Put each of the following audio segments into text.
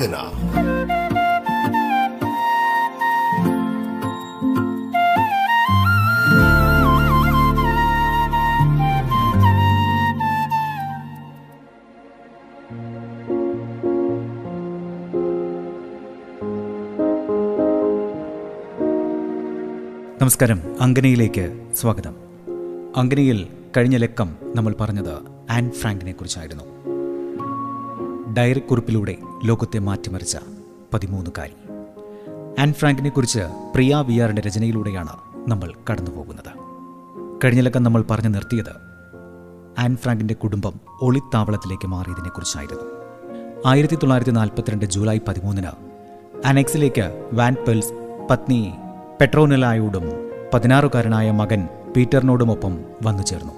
Genau. നമസ്കാരം. അങ്കനയിലേക്ക് സ്വാഗതം. അങ്കനയിൽ കഴിഞ്ഞ ലക്കം നമ്മൾ പറഞ്ഞത് ആൻ ഫ്രാങ്കിനെ കുറിച്ചായിരുന്നു. ഡയറിക്കുറിപ്പിലൂടെ ലോകത്തെ മാറ്റിമറിച്ച 13-കാരി ആൻ ഫ്രാങ്കിനെ കുറിച്ച് പ്രിയ വിയാറിൻ്റെ രചനയിലൂടെയാണ് നമ്മൾ കടന്നുപോകുന്നത്. കഴിഞ്ഞ ലക്കം നമ്മൾ പറഞ്ഞു നിർത്തിയത് ആൻ ഫ്രാങ്കിൻ്റെ കുടുംബം ഒളിത്താവളത്തിലേക്ക് മാറിയതിനെക്കുറിച്ചായിരുന്നു. 1942 ജൂലൈ 13 അനക്സിലേക്ക് വാൻ പെൽസ് പത്നി പെട്രോനെലായോടും 16-കാരനായ മകൻ പീറ്ററിനോടുമൊപ്പം വന്നു ചേർന്നു.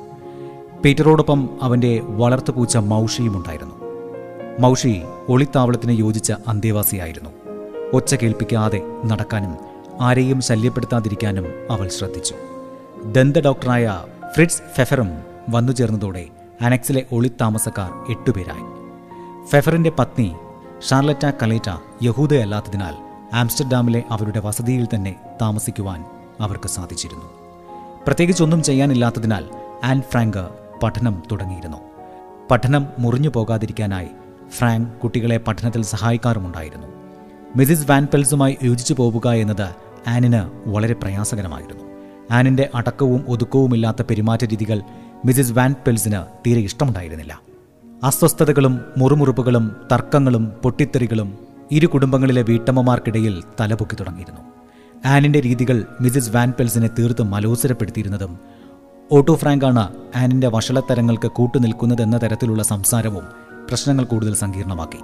പീറ്ററോടൊപ്പം അവൻ്റെ വളർത്തുപൂച്ച മൗഷിയും ഉണ്ടായിരുന്നു. മൗഷി ഒളിത്താവളത്തിന് യോജിച്ച അന്തേവാസിയായിരുന്നു. ഒച്ച കേൾപ്പിക്കാതെ നടക്കാനും ആരെയും ശല്യപ്പെടുത്താതിരിക്കാനും അവൾ ശ്രദ്ധിച്ചു. ദന്ത ഡോക്ടറായ ഫ്രിറ്റ്സ് ഫെഫറും വന്നു ചേർന്നതോടെ അനക്സിലെ ഒളിത്താമസക്കാർ 8 പേരായി. ഫെഫറിൻ്റെ പത്നി ഷാർലറ്റ കലേറ്റ യഹൂദയല്ലാത്തതിനാൽ ആംസ്റ്റർഡാമിലെ അവരുടെ വസതിയിൽ തന്നെ താമസിക്കുവാൻ അവർക്ക് സാധിച്ചിരുന്നു. പ്രത്യേകിച്ചൊന്നും ചെയ്യാനില്ലാത്തതിനാൽ ആൻ ഫ്രാങ്ക് പഠനം തുടങ്ങിയിരുന്നു. പഠനം മുറിഞ്ഞു പോകാതിരിക്കാനായി ഫ്രാങ്ക് കുട്ടികളെ പഠനത്തിൽ സഹായിക്കാറുമുണ്ടായിരുന്നു. മിസിസ് വാൻ പെൽസുമായി യോജിച്ചു പോവുക എന്നത് ആനിന് വളരെ പ്രയാസകരമായിരുന്നു. ആനിൻ്റെ അടക്കവും ഒതുക്കവുമില്ലാത്ത പെരുമാറ്റ രീതികൾ മിസിസ് വാൻ പെൽസിന് തീരെ ഇഷ്ടമുണ്ടായിരുന്നില്ല. അസ്വസ്ഥതകളും മുറുമുറുപ്പുകളും തർക്കങ്ങളും പൊട്ടിത്തെറികളും ഇരു കുടുംബങ്ങളിലെ വീട്ടമ്മമാർക്കിടയിൽ തലപൊക്കി തുടങ്ങിയിരുന്നു. ആനിൻ്റെ രീതികൾ മിസിസ് വാൻ പെൽസിനെ തീർത്തും അലോസരപ്പെടുത്തിയിരുന്നതും ഓട്ടോ ഫ്രാങ്കാണ് ആനിൻ്റെ വഷളത്തരങ്ങൾക്ക് കൂട്ടുനിൽക്കുന്നതെന്ന തരത്തിലുള്ള സംസാരവും പ്രശ്നങ്ങൾ കൂടുതൽ സങ്കീർണമാക്കി.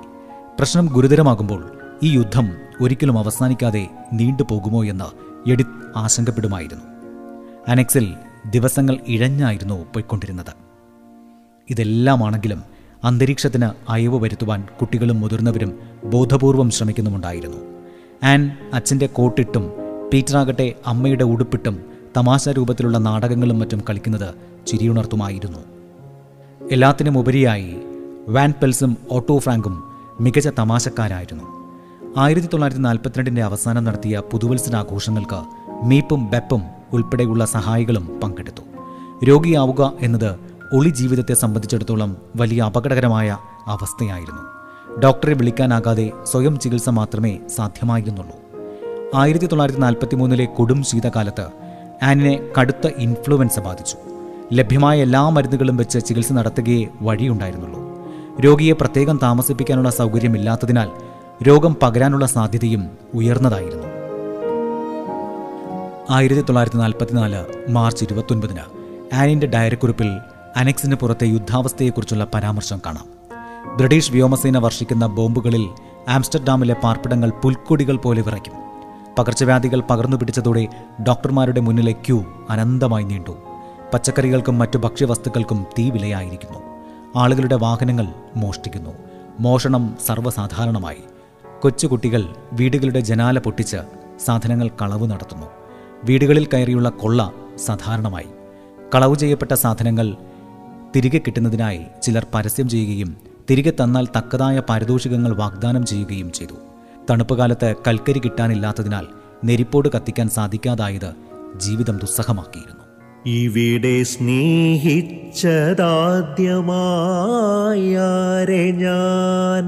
പ്രശ്നം ഗുരുതരമാകുമ്പോൾ ഈ യുദ്ധം ഒരിക്കലും അവസാനിക്കാതെ നീണ്ടുപോകുമോ എന്ന് എഡിത്ത് ആശങ്കപ്പെടുമായിരുന്നു. അനക്സിൽ ദിവസങ്ങൾ ഇഴഞ്ഞായിരുന്നു പോയിക്കൊണ്ടിരുന്നത്. ഇതെല്ലാമാണെങ്കിലും അന്തരീക്ഷത്തിന് അയവ് വരുത്തുവാൻ കുട്ടികളും മുതിർന്നവരും ബോധപൂർവം ശ്രമിക്കുന്നുമുണ്ടായിരുന്നു. ആൻ അച്ഛൻ്റെ കോട്ടിട്ടും പീറ്ററാകട്ടെ അമ്മയുടെ ഉടുപ്പിട്ടും തമാശ രൂപത്തിലുള്ള നാടകങ്ങളും മറ്റും കളിക്കുന്നത് ചിരിയുണർത്തുമായിരുന്നു. എല്ലാത്തിനുമുപരിയായി വാൻ പെൽസും ഓട്ടോ ഫ്രാങ്കും മികച്ച തമാശക്കാരായിരുന്നു. 1942 അവസാനം നടത്തിയ പുതുവത്സരാഘോഷങ്ങൾക്ക് മീപ്പും ബെപ്പും ഉൾപ്പെടെയുള്ള സഹായികളും പങ്കെടുത്തു. രോഗിയാവുക എന്നത് ഒളി ജീവിതത്തെ സംബന്ധിച്ചിടത്തോളം വലിയ അപകടകരമായ അവസ്ഥയായിരുന്നു. ഡോക്ടറെ വിളിക്കാനാകാതെ സ്വയം ചികിത്സ മാത്രമേ സാധ്യമായിരുന്നുള്ളൂ. 1943 കൊടും ശീതകാലത്ത് ആനിനെ കടുത്ത ഇൻഫ്ലുവൻസ ബാധിച്ചു. ലഭ്യമായ എല്ലാ മരുന്നുകളും വെച്ച് ചികിത്സ നടത്തുകയേ വഴിയുണ്ടായിരുന്നുള്ളൂ. രോഗിയെ പ്രത്യേകം താമസിപ്പിക്കാനുള്ള സൗകര്യമില്ലാത്തതിനാൽ രോഗം പകരാനുള്ള സാധ്യതയും ഉയർന്നതായിരുന്നു. 1944 മാർച്ച് 29 ആനിൻ്റെ ഡയറിക്കുറിപ്പിൽ അനക്സിന് പുറത്തെ യുദ്ധാവസ്ഥയെക്കുറിച്ചുള്ള പരാമർശം കാണാം. ബ്രിട്ടീഷ് വ്യോമസേന വർഷിക്കുന്ന ബോംബുകളിൽ ആംസ്റ്റർഡാമിലെ പാർപ്പിടങ്ങൾ പുൽക്കൊടികൾ പോലെ വിറയ്ക്കും. പകർച്ചവ്യാധികൾ പകർന്നു പിടിച്ചതോടെ ഡോക്ടർമാരുടെ മുന്നിലെ ക്യൂ അനന്തമായി നീണ്ടു. പച്ചക്കറികൾക്കും മറ്റു ഭക്ഷ്യവസ്തുക്കൾക്കും തീ വിലയായിരിക്കുന്നു. ആളുകളുടെ വാഹനങ്ങൾ മോഷ്ടിക്കുന്നു. മോഷണം സർവ്വസാധാരണമായി. കൊച്ചുകുട്ടികൾ വീടുകളുടെ ജനാല പൊട്ടിച്ച് സാധനങ്ങൾ കളവ് നടത്തുന്നു. വീടുകളിൽ കയറിയുള്ള കൊള്ള സാധാരണമായി. കളവ് ചെയ്യപ്പെട്ട സാധനങ്ങൾ തിരികെ കിട്ടുന്നതിനായി ചിലർ പരസ്യം ചെയ്യുകയും തിരികെ തന്നാൽ തക്കതായ പാരിതോഷികങ്ങൾ വാഗ്ദാനം ചെയ്യുകയും ചെയ്തു. തണുപ്പുകാലത്ത് കൽക്കരി കിട്ടാനില്ലാത്തതിനാൽ നെരിപ്പോട് കത്തിക്കാൻ സാധിക്കാതായത് ജീവിതം ദുസ്സഹമാക്കിയിരുന്നു. ഇവിടെ സ്നേഹിച്ചതാദ്യമായാരെ ഞാൻ,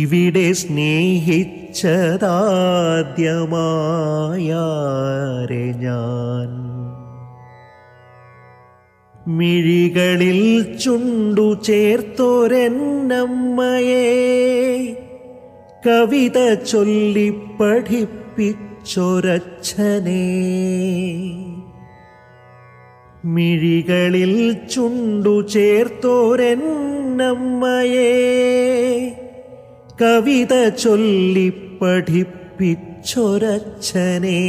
ഇവിടെ സ്നേഹിച്ചതാദ്യമായാരെ ഞാൻ, മിഴികളിൽ ചുണ്ടു ചേർത്തൊരെന്നമ്മയെ കവിത ചൊല്ലി പഠിപ്പിച്ചൊരച്ഛനെ, മിഴികളിൽ ചുണ്ടു ചേർത്തൊരെന്നമ്മയെ കവിത ചൊല്ലി പഠിപ്പിച്ചൊരച്ഛനെ,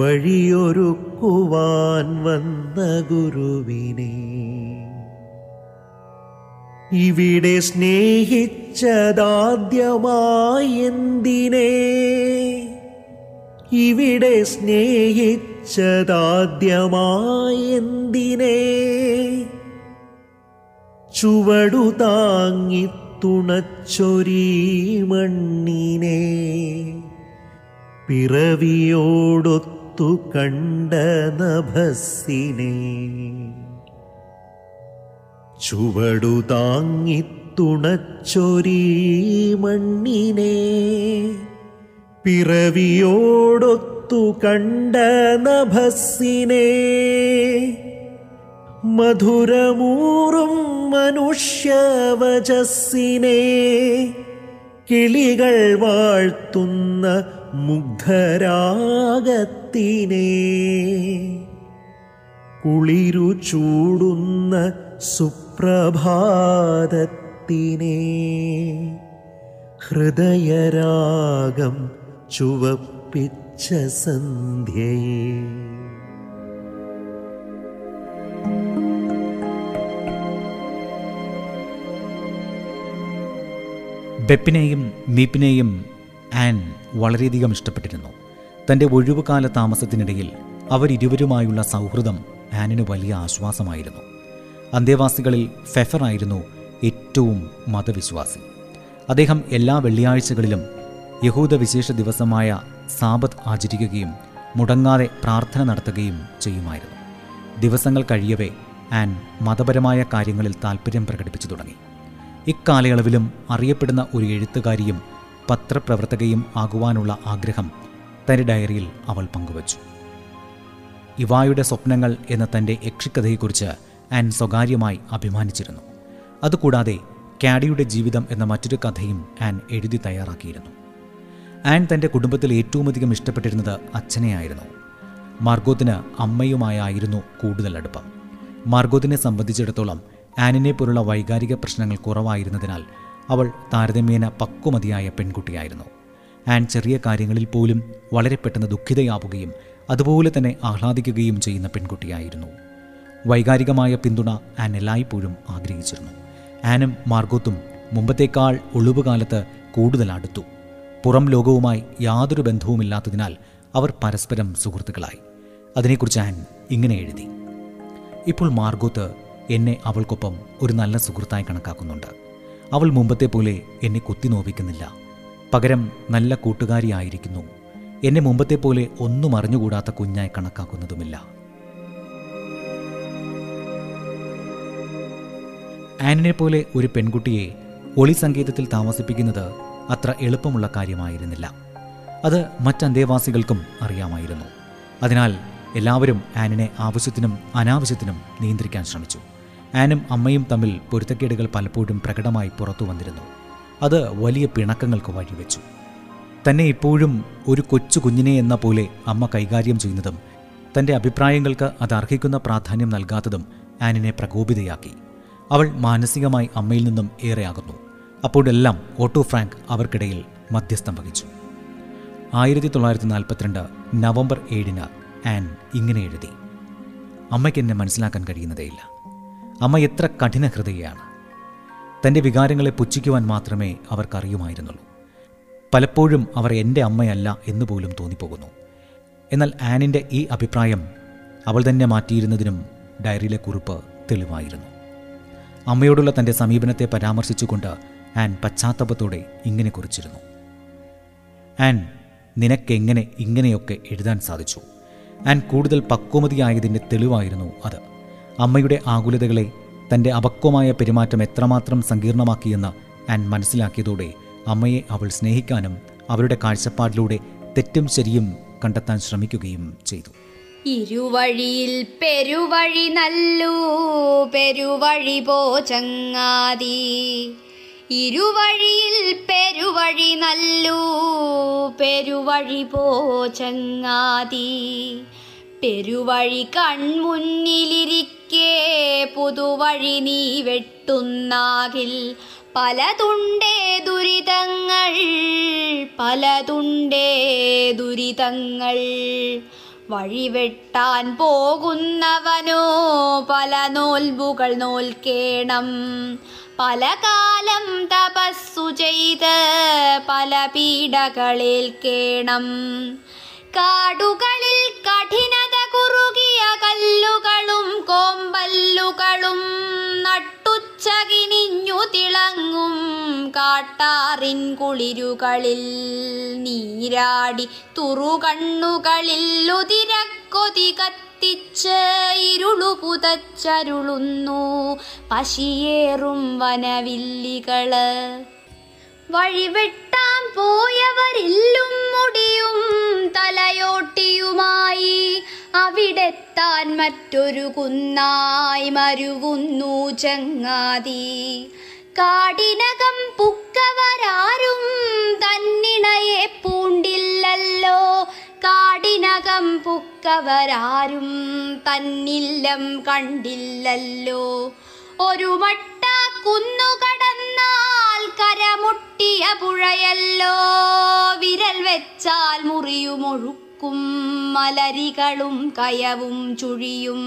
വഴിയൊരുക്കുവാൻ വന്ന ഗുരുവിനെ, ഇവിടെ സ്നേഹിച്ചതാദ്യമായി എന്തിനെ, ഇവിടെ സ്നേഹിച്ചതാദ്യമായി എന്തിനെ, ചുവടു താങ്ങി തുണച്ചൊരീ മണ്ണിനെ പിറവിയോടൊത്തു കണ്ട നഭസ്സിനെ. ചുവടു താങ്ങി തുണച്ചൊരീ മണ്ണിനെ പിറവിയോടൊത്തു കണ്ട നഭസ്സിനെ മധുരമൂറും മനുഷ്യവചസ്സിനെ കിളികൾ വാഴ്ത്തുന്ന മുഗ്ധരാഗത്തിനെ കുളിരു ചൂടുന്ന സുപ്രഭാതത്തിനെ ഹൃദയരാഗം ചുവപ്പിച്ച സന്ധ്യയെ. ബെപ്പിനെയും മീപ്പിനെയും ആൻ വളരെയധികം ഇഷ്ടപ്പെട്ടിരുന്നു. തൻ്റെ ഒഴിവുകാല താമസത്തിനിടയിൽ അവരിരുവരുമായുള്ള സൗഹൃദം ആനിന് വലിയ ആശ്വാസമായിരുന്നു. അന്തേവാസികളിൽ ഫെഫറായിരുന്നു ഏറ്റവും മതവിശ്വാസി. അദ്ദേഹം എല്ലാ വെള്ളിയാഴ്ചകളിലും യഹൂദ വിശേഷ ദിവസമായ സാബത്ത് ആചരിക്കുകയും മുടങ്ങാതെ പ്രാർത്ഥന നടത്തുകയും ചെയ്യുമായിരുന്നു. ദിവസങ്ങൾ കഴിയവേ ആൻ മതപരമായ കാര്യങ്ങളിൽ താൽപ്പര്യം പ്രകടിപ്പിച്ചു തുടങ്ങി. ഇക്കാലയളവിലും അറിയപ്പെടുന്ന ഒരു എഴുത്തുകാരിയും പത്രപ്രവർത്തകയും ആകുവാനുള്ള ആഗ്രഹം തൻ്റെ ഡയറിയിൽ അവൾ പങ്കുവച്ചു. ഇവായുടെ സ്വപ്നങ്ങൾ എന്ന തൻ്റെ യക്ഷിക്കഥയെക്കുറിച്ച് ആൻ സ്വകാര്യമായി അഭിമാനിച്ചിരുന്നു. അതുകൂടാതെ കാഡിയുടെ ജീവിതം എന്ന മറ്റൊരു കഥയും ആൻ എഴുതി തയ്യാറാക്കിയിരുന്നു. ആൻ തൻ്റെ കുടുംബത്തിൽ ഏറ്റവുമധികം ഇഷ്ടപ്പെട്ടിരുന്നത് അച്ഛനെയായിരുന്നു. മാർഗോത്തിന് അമ്മയുമായിരുന്നു കൂടുതൽ അടുപ്പം. മാർഗോത്തിനെ സംബന്ധിച്ചിടത്തോളം ആനിനെ പോലുള്ള വൈകാരിക പ്രശ്നങ്ങൾ കുറവായിരുന്നതിനാൽ അവൾ താരതമ്യേന പക്വമതിയായ പെൺകുട്ടിയായിരുന്നു. ആൻ ചെറിയ കാര്യങ്ങളിൽ പോലും വളരെ പെട്ടെന്ന് ദുഃഖിതയാവുകയും അതുപോലെ തന്നെ ആഹ്ലാദിക്കുകയും ചെയ്യുന്ന പെൺകുട്ടിയായിരുന്നു. വൈകാരികമായ പിന്തുണ ആൻ എല്ലായ്പ്പോഴും ആഗ്രഹിച്ചിരുന്നു. ആനും മാർഗോത്തും മുമ്പത്തേക്കാൾ ഒളിവുകാലത്ത് കൂടുതൽ അടുത്തു. പുറം ലോകവുമായി യാതൊരു ബന്ധവുമില്ലാത്തതിനാൽ അവർ പരസ്പരം സുഹൃത്തുക്കളായി. അതിനെക്കുറിച്ച് ആൻ ഇങ്ങനെ എഴുതി: ഇപ്പോൾ മാർഗോത്ത് എന്നെ അവൾക്കൊപ്പം ഒരു നല്ല സുഹൃത്തായി കണക്കാക്കുന്നുണ്ട്. അവൾ മുമ്പത്തെ പോലെ എന്നെ കുത്തിനോവിക്കുന്നില്ല, പകരം നല്ല കൂട്ടുകാരിയായിരിക്കുന്നു. എന്നെ മുമ്പത്തെ പോലെ ഒന്നും അറിഞ്ഞുകൂടാത്ത കുഞ്ഞായി കണക്കാക്കുന്നതുമില്ല. ആനിനെ പോലെ ഒരു പെൺകുട്ടിയെ ഒളിസങ്കേതത്തിൽ താമസിപ്പിക്കുന്നത് അത്ര എളുപ്പമുള്ള കാര്യമായിരുന്നില്ല. അത് മറ്റന്തേവാസികൾക്കും അറിയാമായിരുന്നു. അതിനാൽ എല്ലാവരും ആനിനെ ആവശ്യത്തിനും അനാവശ്യത്തിനും നിയന്ത്രിക്കാൻ ശ്രമിച്ചു. ആനും അമ്മയും തമ്മിൽ പൊരുത്തക്കേടുകൾ പലപ്പോഴും പ്രകടമായി പുറത്തു വന്നിരുന്നു. അത് വലിയ പിണക്കങ്ങൾക്ക് വഴിവെച്ചു. തന്നെ ഇപ്പോഴും ഒരു കൊച്ചു കുഞ്ഞിനെ എന്ന പോലെ അമ്മ കൈകാര്യം ചെയ്യുന്നതും തൻ്റെ അഭിപ്രായങ്ങൾക്ക് അത് അർഹിക്കുന്ന പ്രാധാന്യം നൽകാത്തതും ആനിനെ പ്രകോപിതയാക്കി. അവൾ മാനസികമായി അമ്മയിൽ നിന്നും ഏറെ അകന്നു. അപ്പോഴെല്ലാം ഓട്ടോ ഫ്രാങ്ക് അവർക്കിടയിൽ മധ്യസ്ഥം വഹിച്ചു. 1942 നവംബർ 7 ആൻ ഇങ്ങനെ എഴുതി: അമ്മയ്ക്ക് എന്നെ മനസ്സിലാക്കാൻ കഴിയുന്നതേയില്ല. അമ്മ എത്ര കഠിന ഹൃദയയാണ്. തൻ്റെ വികാരങ്ങളെ പുച്ഛിക്കുവാൻ മാത്രമേ അവർക്കറിയുമായിരുന്നുള്ളൂ. പലപ്പോഴും അവർ എൻ്റെ അമ്മയല്ല എന്ന് പോലും തോന്നിപ്പോകുന്നു. എന്നാൽ ആനിൻ്റെ ഈ അഭിപ്രായം അവൾ തന്നെ മാറ്റിയിരുന്നതിനും ഡയറിയിലെ കുറിപ്പ് തെളിവായിരുന്നു. അമ്മയോടുള്ള തൻ്റെ സമീപനത്തെ പരാമർശിച്ചുകൊണ്ട് ആൻ പശ്ചാത്തപത്തോടെ ഇങ്ങനെ കുറിച്ചിരുന്നു: ആൻ, നിനക്കെങ്ങനെ ഇങ്ങനെയൊക്കെ എഴുതാൻ സാധിച്ചു? ആൻ കൂടുതൽ പക്വമതിയായതിൻ്റെ തെളിവായിരുന്നു അത്. അമ്മയുടെ ആകുലതകളെ തൻ്റെ അപക്വമായ പെരുമാറ്റം എത്രമാത്രം സങ്കീർണമാക്കിയെന്ന് ആൻ മനസ്സിലാക്കിയതോടെ അമ്മയെ അവൾ സ്നേഹിക്കാനും അവരുടെ കാഴ്ചപ്പാടിലൂടെ തെറ്റും ശരിയും കണ്ടെത്താൻ ശ്രമിക്കുകയും ചെയ്തു. ഇരുവഴിയിൽ പെരുവഴി നല്ലൂ പെരുവഴി പോ ചങ്ങാതി, ഇരുവഴിയിൽ പെരുവഴി നല്ലൂ പെരുവഴി പോ ചങ്ങാതി, പെരുവഴി കൺമുന്നിലിരിക്കേ പുതുവഴി നീ വെട്ടുന്നാകിൽ, പലതുണ്ടേ ദുരിതങ്ങൾ പലതുണ്ടേ ദുരിതങ്ങൾ, വഴി വെട്ടാൻ പോകുന്നവനോ പല നോൽബുകൾ നോൽക്കേണം, പല കാലം തപസ്സു ചെയ്ത് പല പീഡകളേൽക്കേണം, കാടുകളിൽ കഠിനത കുറുകിയ കല്ലുകളും കോമ്പല്ലുകളും നട്ടുച്ചകി കാട്ടാറിൻ കുളിരുകളിൽ നീരാടി തുറുകണ്ണുകളിൽ ഉതിരക്കൊതി കത്തിച്ച് ഇരുളു പുതച്ചരുളുന്നു പശിയേറും വനവില്ലികള്. വഴിവെട്ടാൻ പോയവരില്ലും മുടിയും തലയോട്ടിയുമായി അവിടെത്താൻ മറ്റൊരു കുന്നായി മരുവുന്നു ചങ്ങാതി. കാടിനകം പുക്കവരാരും തന്നിണയെ പൂണ്ടില്ലല്ലോ, കാടിനകം പുക്കവരാരും തന്നില്ലം കണ്ടില്ലല്ലോ. ഒരു വട്ട കുന്നു കടന്നാൽ കരമുട്ടിയ പുഴയല്ലോ, വിരൽ വെച്ചാൽ മുറിയുമൊഴുക്കും മലരികളും കയവും ചുഴിയും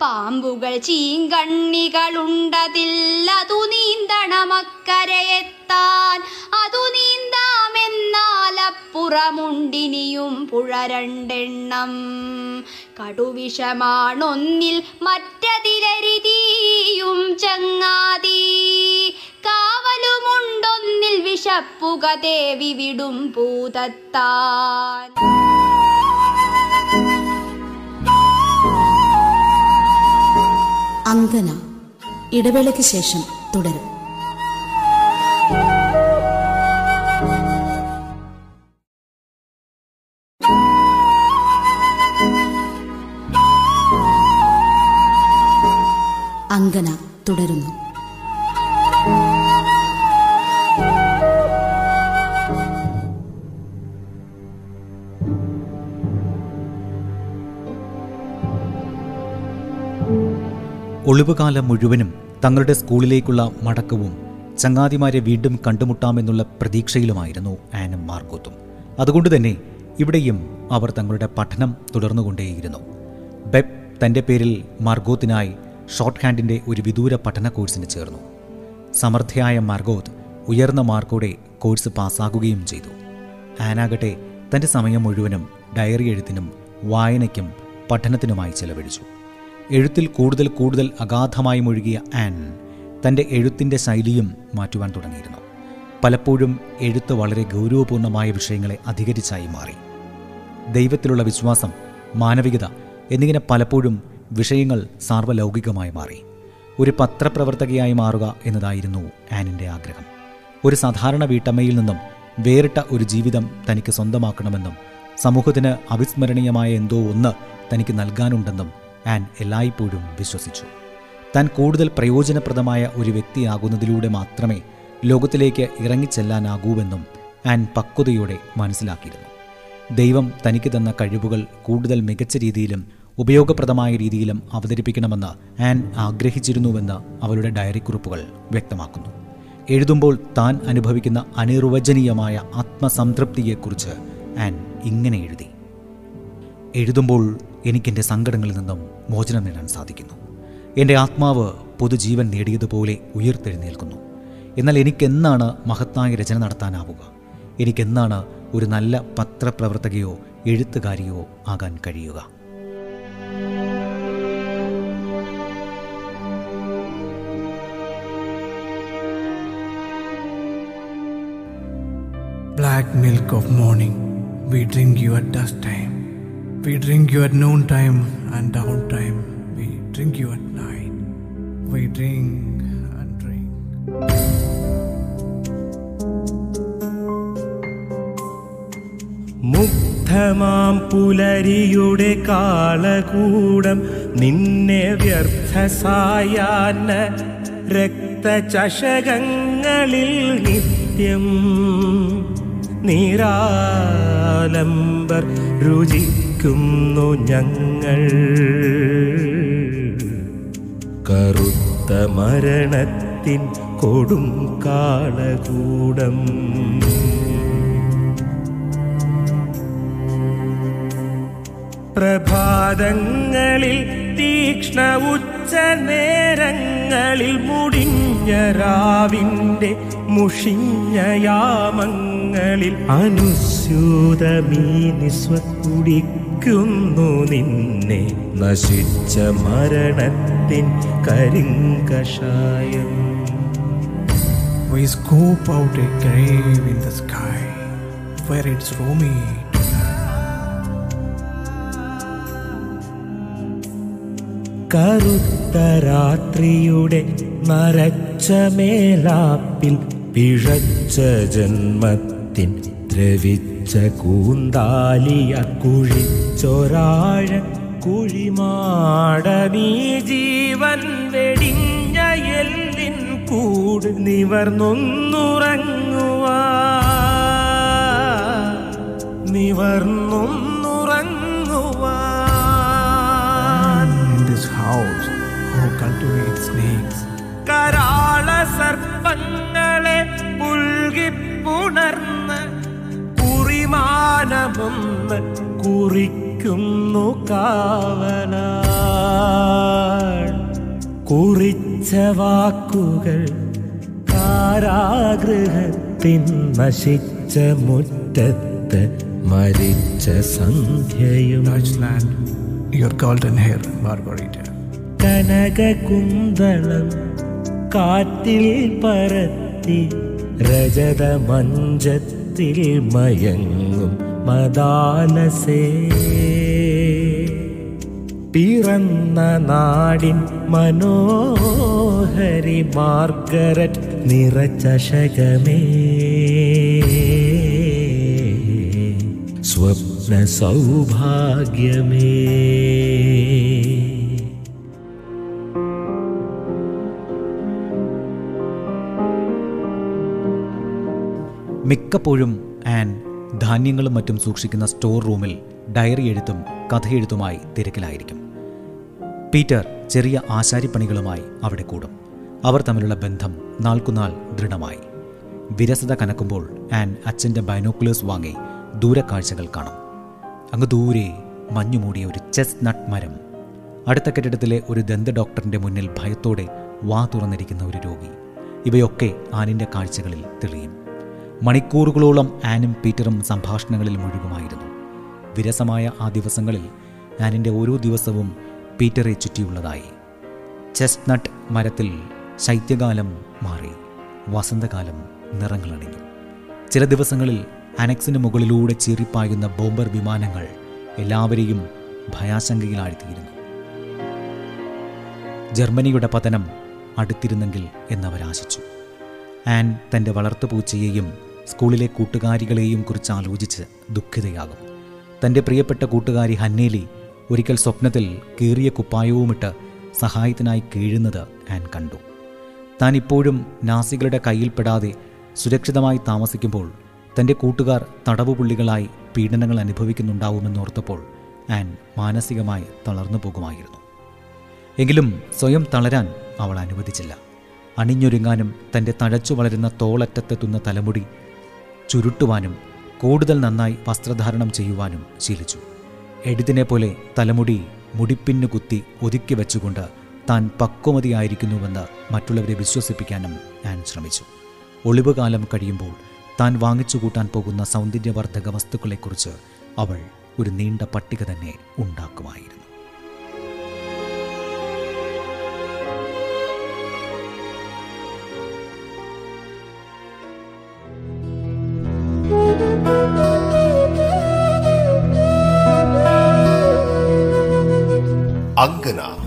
പാമ്പുകൾ ചീങ്കണ്ണികളുണ്ടതിൽ. അതു നീന്തണമക്കരയെത്താൻ, അതു നീന്താമെന്നാൽ അപ്പുറമുണ്ടിനിയും പുഴ രണ്ടെണ്ണം. കടുവിഷമാണൊന്നിൽ മറ്റതിലരിതീയും ചങ്ങാതി, കാവലുമുണ്ടൊന്നിൽ വിഷപ്പുക ദേവി വിടും പൂതത്താൻ. അങ്കന ഇടവേളയ്ക്ക് ശേഷം തുടരും. അങ്കന തുടരുന്നു. ഒളിവുകാലം മുഴുവനും തങ്ങളുടെ സ്കൂളിലേക്കുള്ള മടക്കവും ചങ്ങാതിമാരെ വീണ്ടും കണ്ടുമുട്ടാമെന്നുള്ള പ്രതീക്ഷയിലുമായിരുന്നു ആനും മാർഗോത്തും. അതുകൊണ്ട് തന്നെ ഇവിടെയും അവർ തങ്ങളുടെ പഠനം തുടർന്നുകൊണ്ടേയിരുന്നു. ബെപ് തൻ്റെ പേരിൽ മാർഗോത്തിനായി ഷോർട്ട് ഹാൻഡിൻ്റെ ഒരു വിദൂര പഠന കോഴ്സിന് ചേർന്നു. സമർത്ഥയായ മാർഗോത്ത് ഉയർന്ന മാർക്കോടെ കോഴ്സ് പാസ്സാക്കുകയും ചെയ്തു. ആനാകട്ടെ തൻ്റെ സമയം മുഴുവനും ഡയറി എഴുത്തിനും വായനയ്ക്കും പഠനത്തിനുമായി ചെലവഴിച്ചു. എഴുത്തിൽ കൂടുതൽ അഗാധമായി മുഴുകിയ ആൻ തൻ്റെ എഴുത്തിൻ്റെ ശൈലിയും മാറ്റുവാൻ തുടങ്ങിയിരുന്നു. പലപ്പോഴും എഴുത്ത് വളരെ ഗൗരവപൂർണമായ വിഷയങ്ങളെ അധികരിച്ചായി മാറി. ദൈവത്തിലുള്ള വിശ്വാസം, മാനവികത എന്നിങ്ങനെ പലപ്പോഴും വിഷയങ്ങൾ സാർവലൗകികമായി മാറി. ഒരു പത്രപ്രവർത്തകയായി മാറുക എന്നതായിരുന്നു ആനിൻ്റെ ആഗ്രഹം. ഒരു സാധാരണ വീട്ടമ്മയിൽ നിന്നും വേറിട്ട ഒരു ജീവിതം തനിക്ക് സ്വന്തമാക്കണമെന്നും സമൂഹത്തിന് അവിസ്മരണീയമായ എന്തോ ഒന്ന് തനിക്ക് നൽകാനുണ്ടെന്നും ആൻ എല്ലായ്പ്പോഴും വിശ്വസിച്ചു. താൻ കൂടുതൽ പ്രയോജനപ്രദമായ ഒരു വ്യക്തിയാകുന്നതിലൂടെ മാത്രമേ ലോകത്തിലേക്ക് ഇറങ്ങിച്ചെല്ലാനാകൂവെന്നും ആൻ പക്വതയോടെ മനസ്സിലാക്കിയിരുന്നു. ദൈവം തനിക്ക് തന്ന കഴിവുകൾ കൂടുതൽ മികച്ച രീതിയിലും ഉപയോഗപ്രദമായ രീതിയിലും അവതരിപ്പിക്കണമെന്ന് ആൻ ആഗ്രഹിച്ചിരുന്നുവെന്ന് അവളുടെ ഡയറിക്കുറിപ്പുകൾ വ്യക്തമാക്കുന്നു. എഴുതുമ്പോൾ താൻ അനുഭവിക്കുന്ന അനിർവചനീയമായ ആത്മസംതൃപ്തിയെക്കുറിച്ച് ആൻ ഇങ്ങനെ എഴുതി: എഴുതുമ്പോൾ എനിക്കെൻ്റെ സങ്കടങ്ങളിൽ നിന്നും മോചനം നേടാൻ സാധിക്കുന്നു. എൻ്റെ ആത്മാവ് പുതുജീവൻ നേടിയതുപോലെ ഉയർത്തെഴുന്നേൽക്കുന്നു. എന്നാൽ എനിക്കെന്നാണ് മഹത്തായ രചന നടത്താനാവുക? എനിക്കെന്നാണ് ഒരു നല്ല പത്രപ്രവർത്തകയോ എഴുത്തുകാരിയോ ആകാൻ കഴിയുക? Black milk of morning, we drink you at dusk time. We drink you at noon time and downtime. We drink you at night. We drink and drink. മുഗ്ധമാം പുലരിയുടെ കാളകൂടം നിന്നെ വ്യർത്ഥസായാന രക്തചഷകങ്ങളിൽ നിത്യം നീരാലംബർ രുചി ുന്നു ഞങ്ങൾ കറുത്ത മരണത്തിൻ കൊടും കാളകൂടം. പ്രഭാതങ്ങളിൽ തീക്ഷ്ണ ഉച്ച നേരങ്ങളിൽ മുടിഞ്ഞ രാവിൻ്റെ മുഷിഞ്ഞ യാമങ്ങളിൽ അനുസ്യൂതമീ നിസ്വക്കുടി നിന്നെ നശിച്ച മരണത്തിൻ കരിങ്കഷായം. we scope out a grave in the sky where it's roomy. കറുത്ത രാത്രിയുടെ മറച്ച മേലാപ്പിൽ പിഴച്ച ജന്മത്തിൻ ദ്രവിച്ച കൂന്താലിയ കുഴിച്ചൊരാഴ കുഴിമാടനീ ജീവൻ വെടിഞ്ഞ എല്ലിൻ കൂട് നിവർന്നൊന്നുറങ്ങുവാ House who cultivates snakes karala sarpangale pulgi punarna kurimanamum kurikkunnu kavanal kuricha vaakkugal karagrhathin nashicha muttatte maricha sandhyayum Dutchland your golden hair Margarita കനകകുന്തളം കാറ്റിൽ പറത്തി രജതമഞ്ചത്തിൽ മയങ്ങും മദാലസേ പിറന്ന നാടിൻ മനോഹരി Margaret നിറച്ചശകമേ സ്വപ്ന സൗഭാഗ്യമേ മിക്കപ്പോഴും an ധാന്യങ്ങളും മറ്റും സൂക്ഷിക്കുന്ന സ്റ്റോർ റൂമിൽ ഡയറി എഴുത്തും കഥയെഴുത്തുമായി തിരക്കിലായിരിക്കും. പീറ്റർ ചെറിയ ആശാരിപ്പണികളുമായി അവിടെ കൂടും. അവർ തമ്മിലുള്ള ബന്ധം നാൾക്കുനാൾ ദൃഢമായി. വിരസത കനക്കുമ്പോൾ ആൻ അച്ഛൻ്റെ ബൈനോക്കുലേഴ്സ് വാങ്ങി ദൂരക്കാഴ്ചകൾ കാണും. അങ്ങ് ദൂരെ മഞ്ഞുമൂടിയ ഒരു ചെസ്റ്റ് നട്ട് മരം, അടുത്ത കെട്ടിടത്തിലെ ഒരു ദന്ത ഡോക്ടറിൻ്റെ മുന്നിൽ ഭയത്തോടെ വാ തുറന്നിരിക്കുന്ന ഒരു രോഗി, ഇവയൊക്കെ ആനിൻ്റെ കാഴ്ചകളിൽ തെളിയും. മണിക്കൂറുകളോളം ആനും പീറ്ററും സംഭാഷണങ്ങളിൽ മുഴുകുമായിരുന്നു. വിരസമായ ആ ദിവസങ്ങളിൽ ആനിൻ്റെ ഓരോ ദിവസവും പീറ്ററെ ചുറ്റിയുള്ളതായി. ചെസ്റ്റ്നട്ട് മരത്തിൽ ശൈത്യകാലം മാറി വസന്തകാലം നിറങ്ങളണിഞ്ഞു. ചില ദിവസങ്ങളിൽ അനക്സിന് മുകളിലൂടെ ചീറിപ്പായുന്ന ബോംബർ വിമാനങ്ങൾ എല്ലാവരെയും ഭയാശങ്കയിലാഴ്ത്തിയിരുന്നു. ജർമ്മനിയുടെ പതനം അടുത്തിരുന്നെങ്കിൽ എന്നവരാശിച്ചു. ആൻ തൻ്റെ വളർത്തുപൂച്ചയെയും സ്കൂളിലെ കൂട്ടുകാരികളെയും കുറിച്ച് ആലോചിച്ച് ദുഃഖിതയാകും. തൻ്റെ പ്രിയപ്പെട്ട കൂട്ടുകാരി ഹന്നേലി ഒരിക്കൽ സ്വപ്നത്തിൽ കീറിയ കുപ്പായവുമിട്ട് സഹായത്തിനായി കീഴുന്നത് ആൻ കണ്ടു. താൻ ഇപ്പോഴും നാസികളുടെ കയ്യിൽപ്പെടാതെ സുരക്ഷിതമായി താമസിക്കുമ്പോൾ തൻ്റെ കൂട്ടുകാർ തടവുപുള്ളികളായി പീഡനങ്ങൾ അനുഭവിക്കുന്നുണ്ടാവുമെന്നോർത്തപ്പോൾ ആൻ മാനസികമായി തളർന്നു പോകുമായിരുന്നു. എങ്കിലും സ്വയം തളരാൻ അവൾ അനുവദിച്ചില്ല. അണിഞ്ഞൊരുങ്ങാനും തൻ്റെ തഴച്ചു വളരുന്ന തോളറ്റത്തെത്തുന്ന തലമുടി ചുരുട്ടുവാനും കൂടുതൽ നന്നായി വസ്ത്രധാരണം ചെയ്യുവാനും ശീലിച്ചു. എഡിത്തിനെ പോലെ തലമുടി മുടിപ്പിന്നു കുത്തി ഒതുക്കി വെച്ചുകൊണ്ട് താൻ പക്വമതിയായിരിക്കുന്നുവെന്ന് മറ്റുള്ളവരെ വിശ്വസിപ്പിക്കാനും ആൻ ശ്രമിച്ചു. ഒളിവ് കാലം കഴിയുമ്പോൾ താൻ വാങ്ങിച്ചു കൂട്ടാൻ പോകുന്ന സൗന്ദര്യവർദ്ധക വസ്തുക്കളെക്കുറിച്ച് അവൾ ഒരു നീണ്ട പട്ടിക തന്നെ ഉണ്ടാക്കുമായിരുന്നു.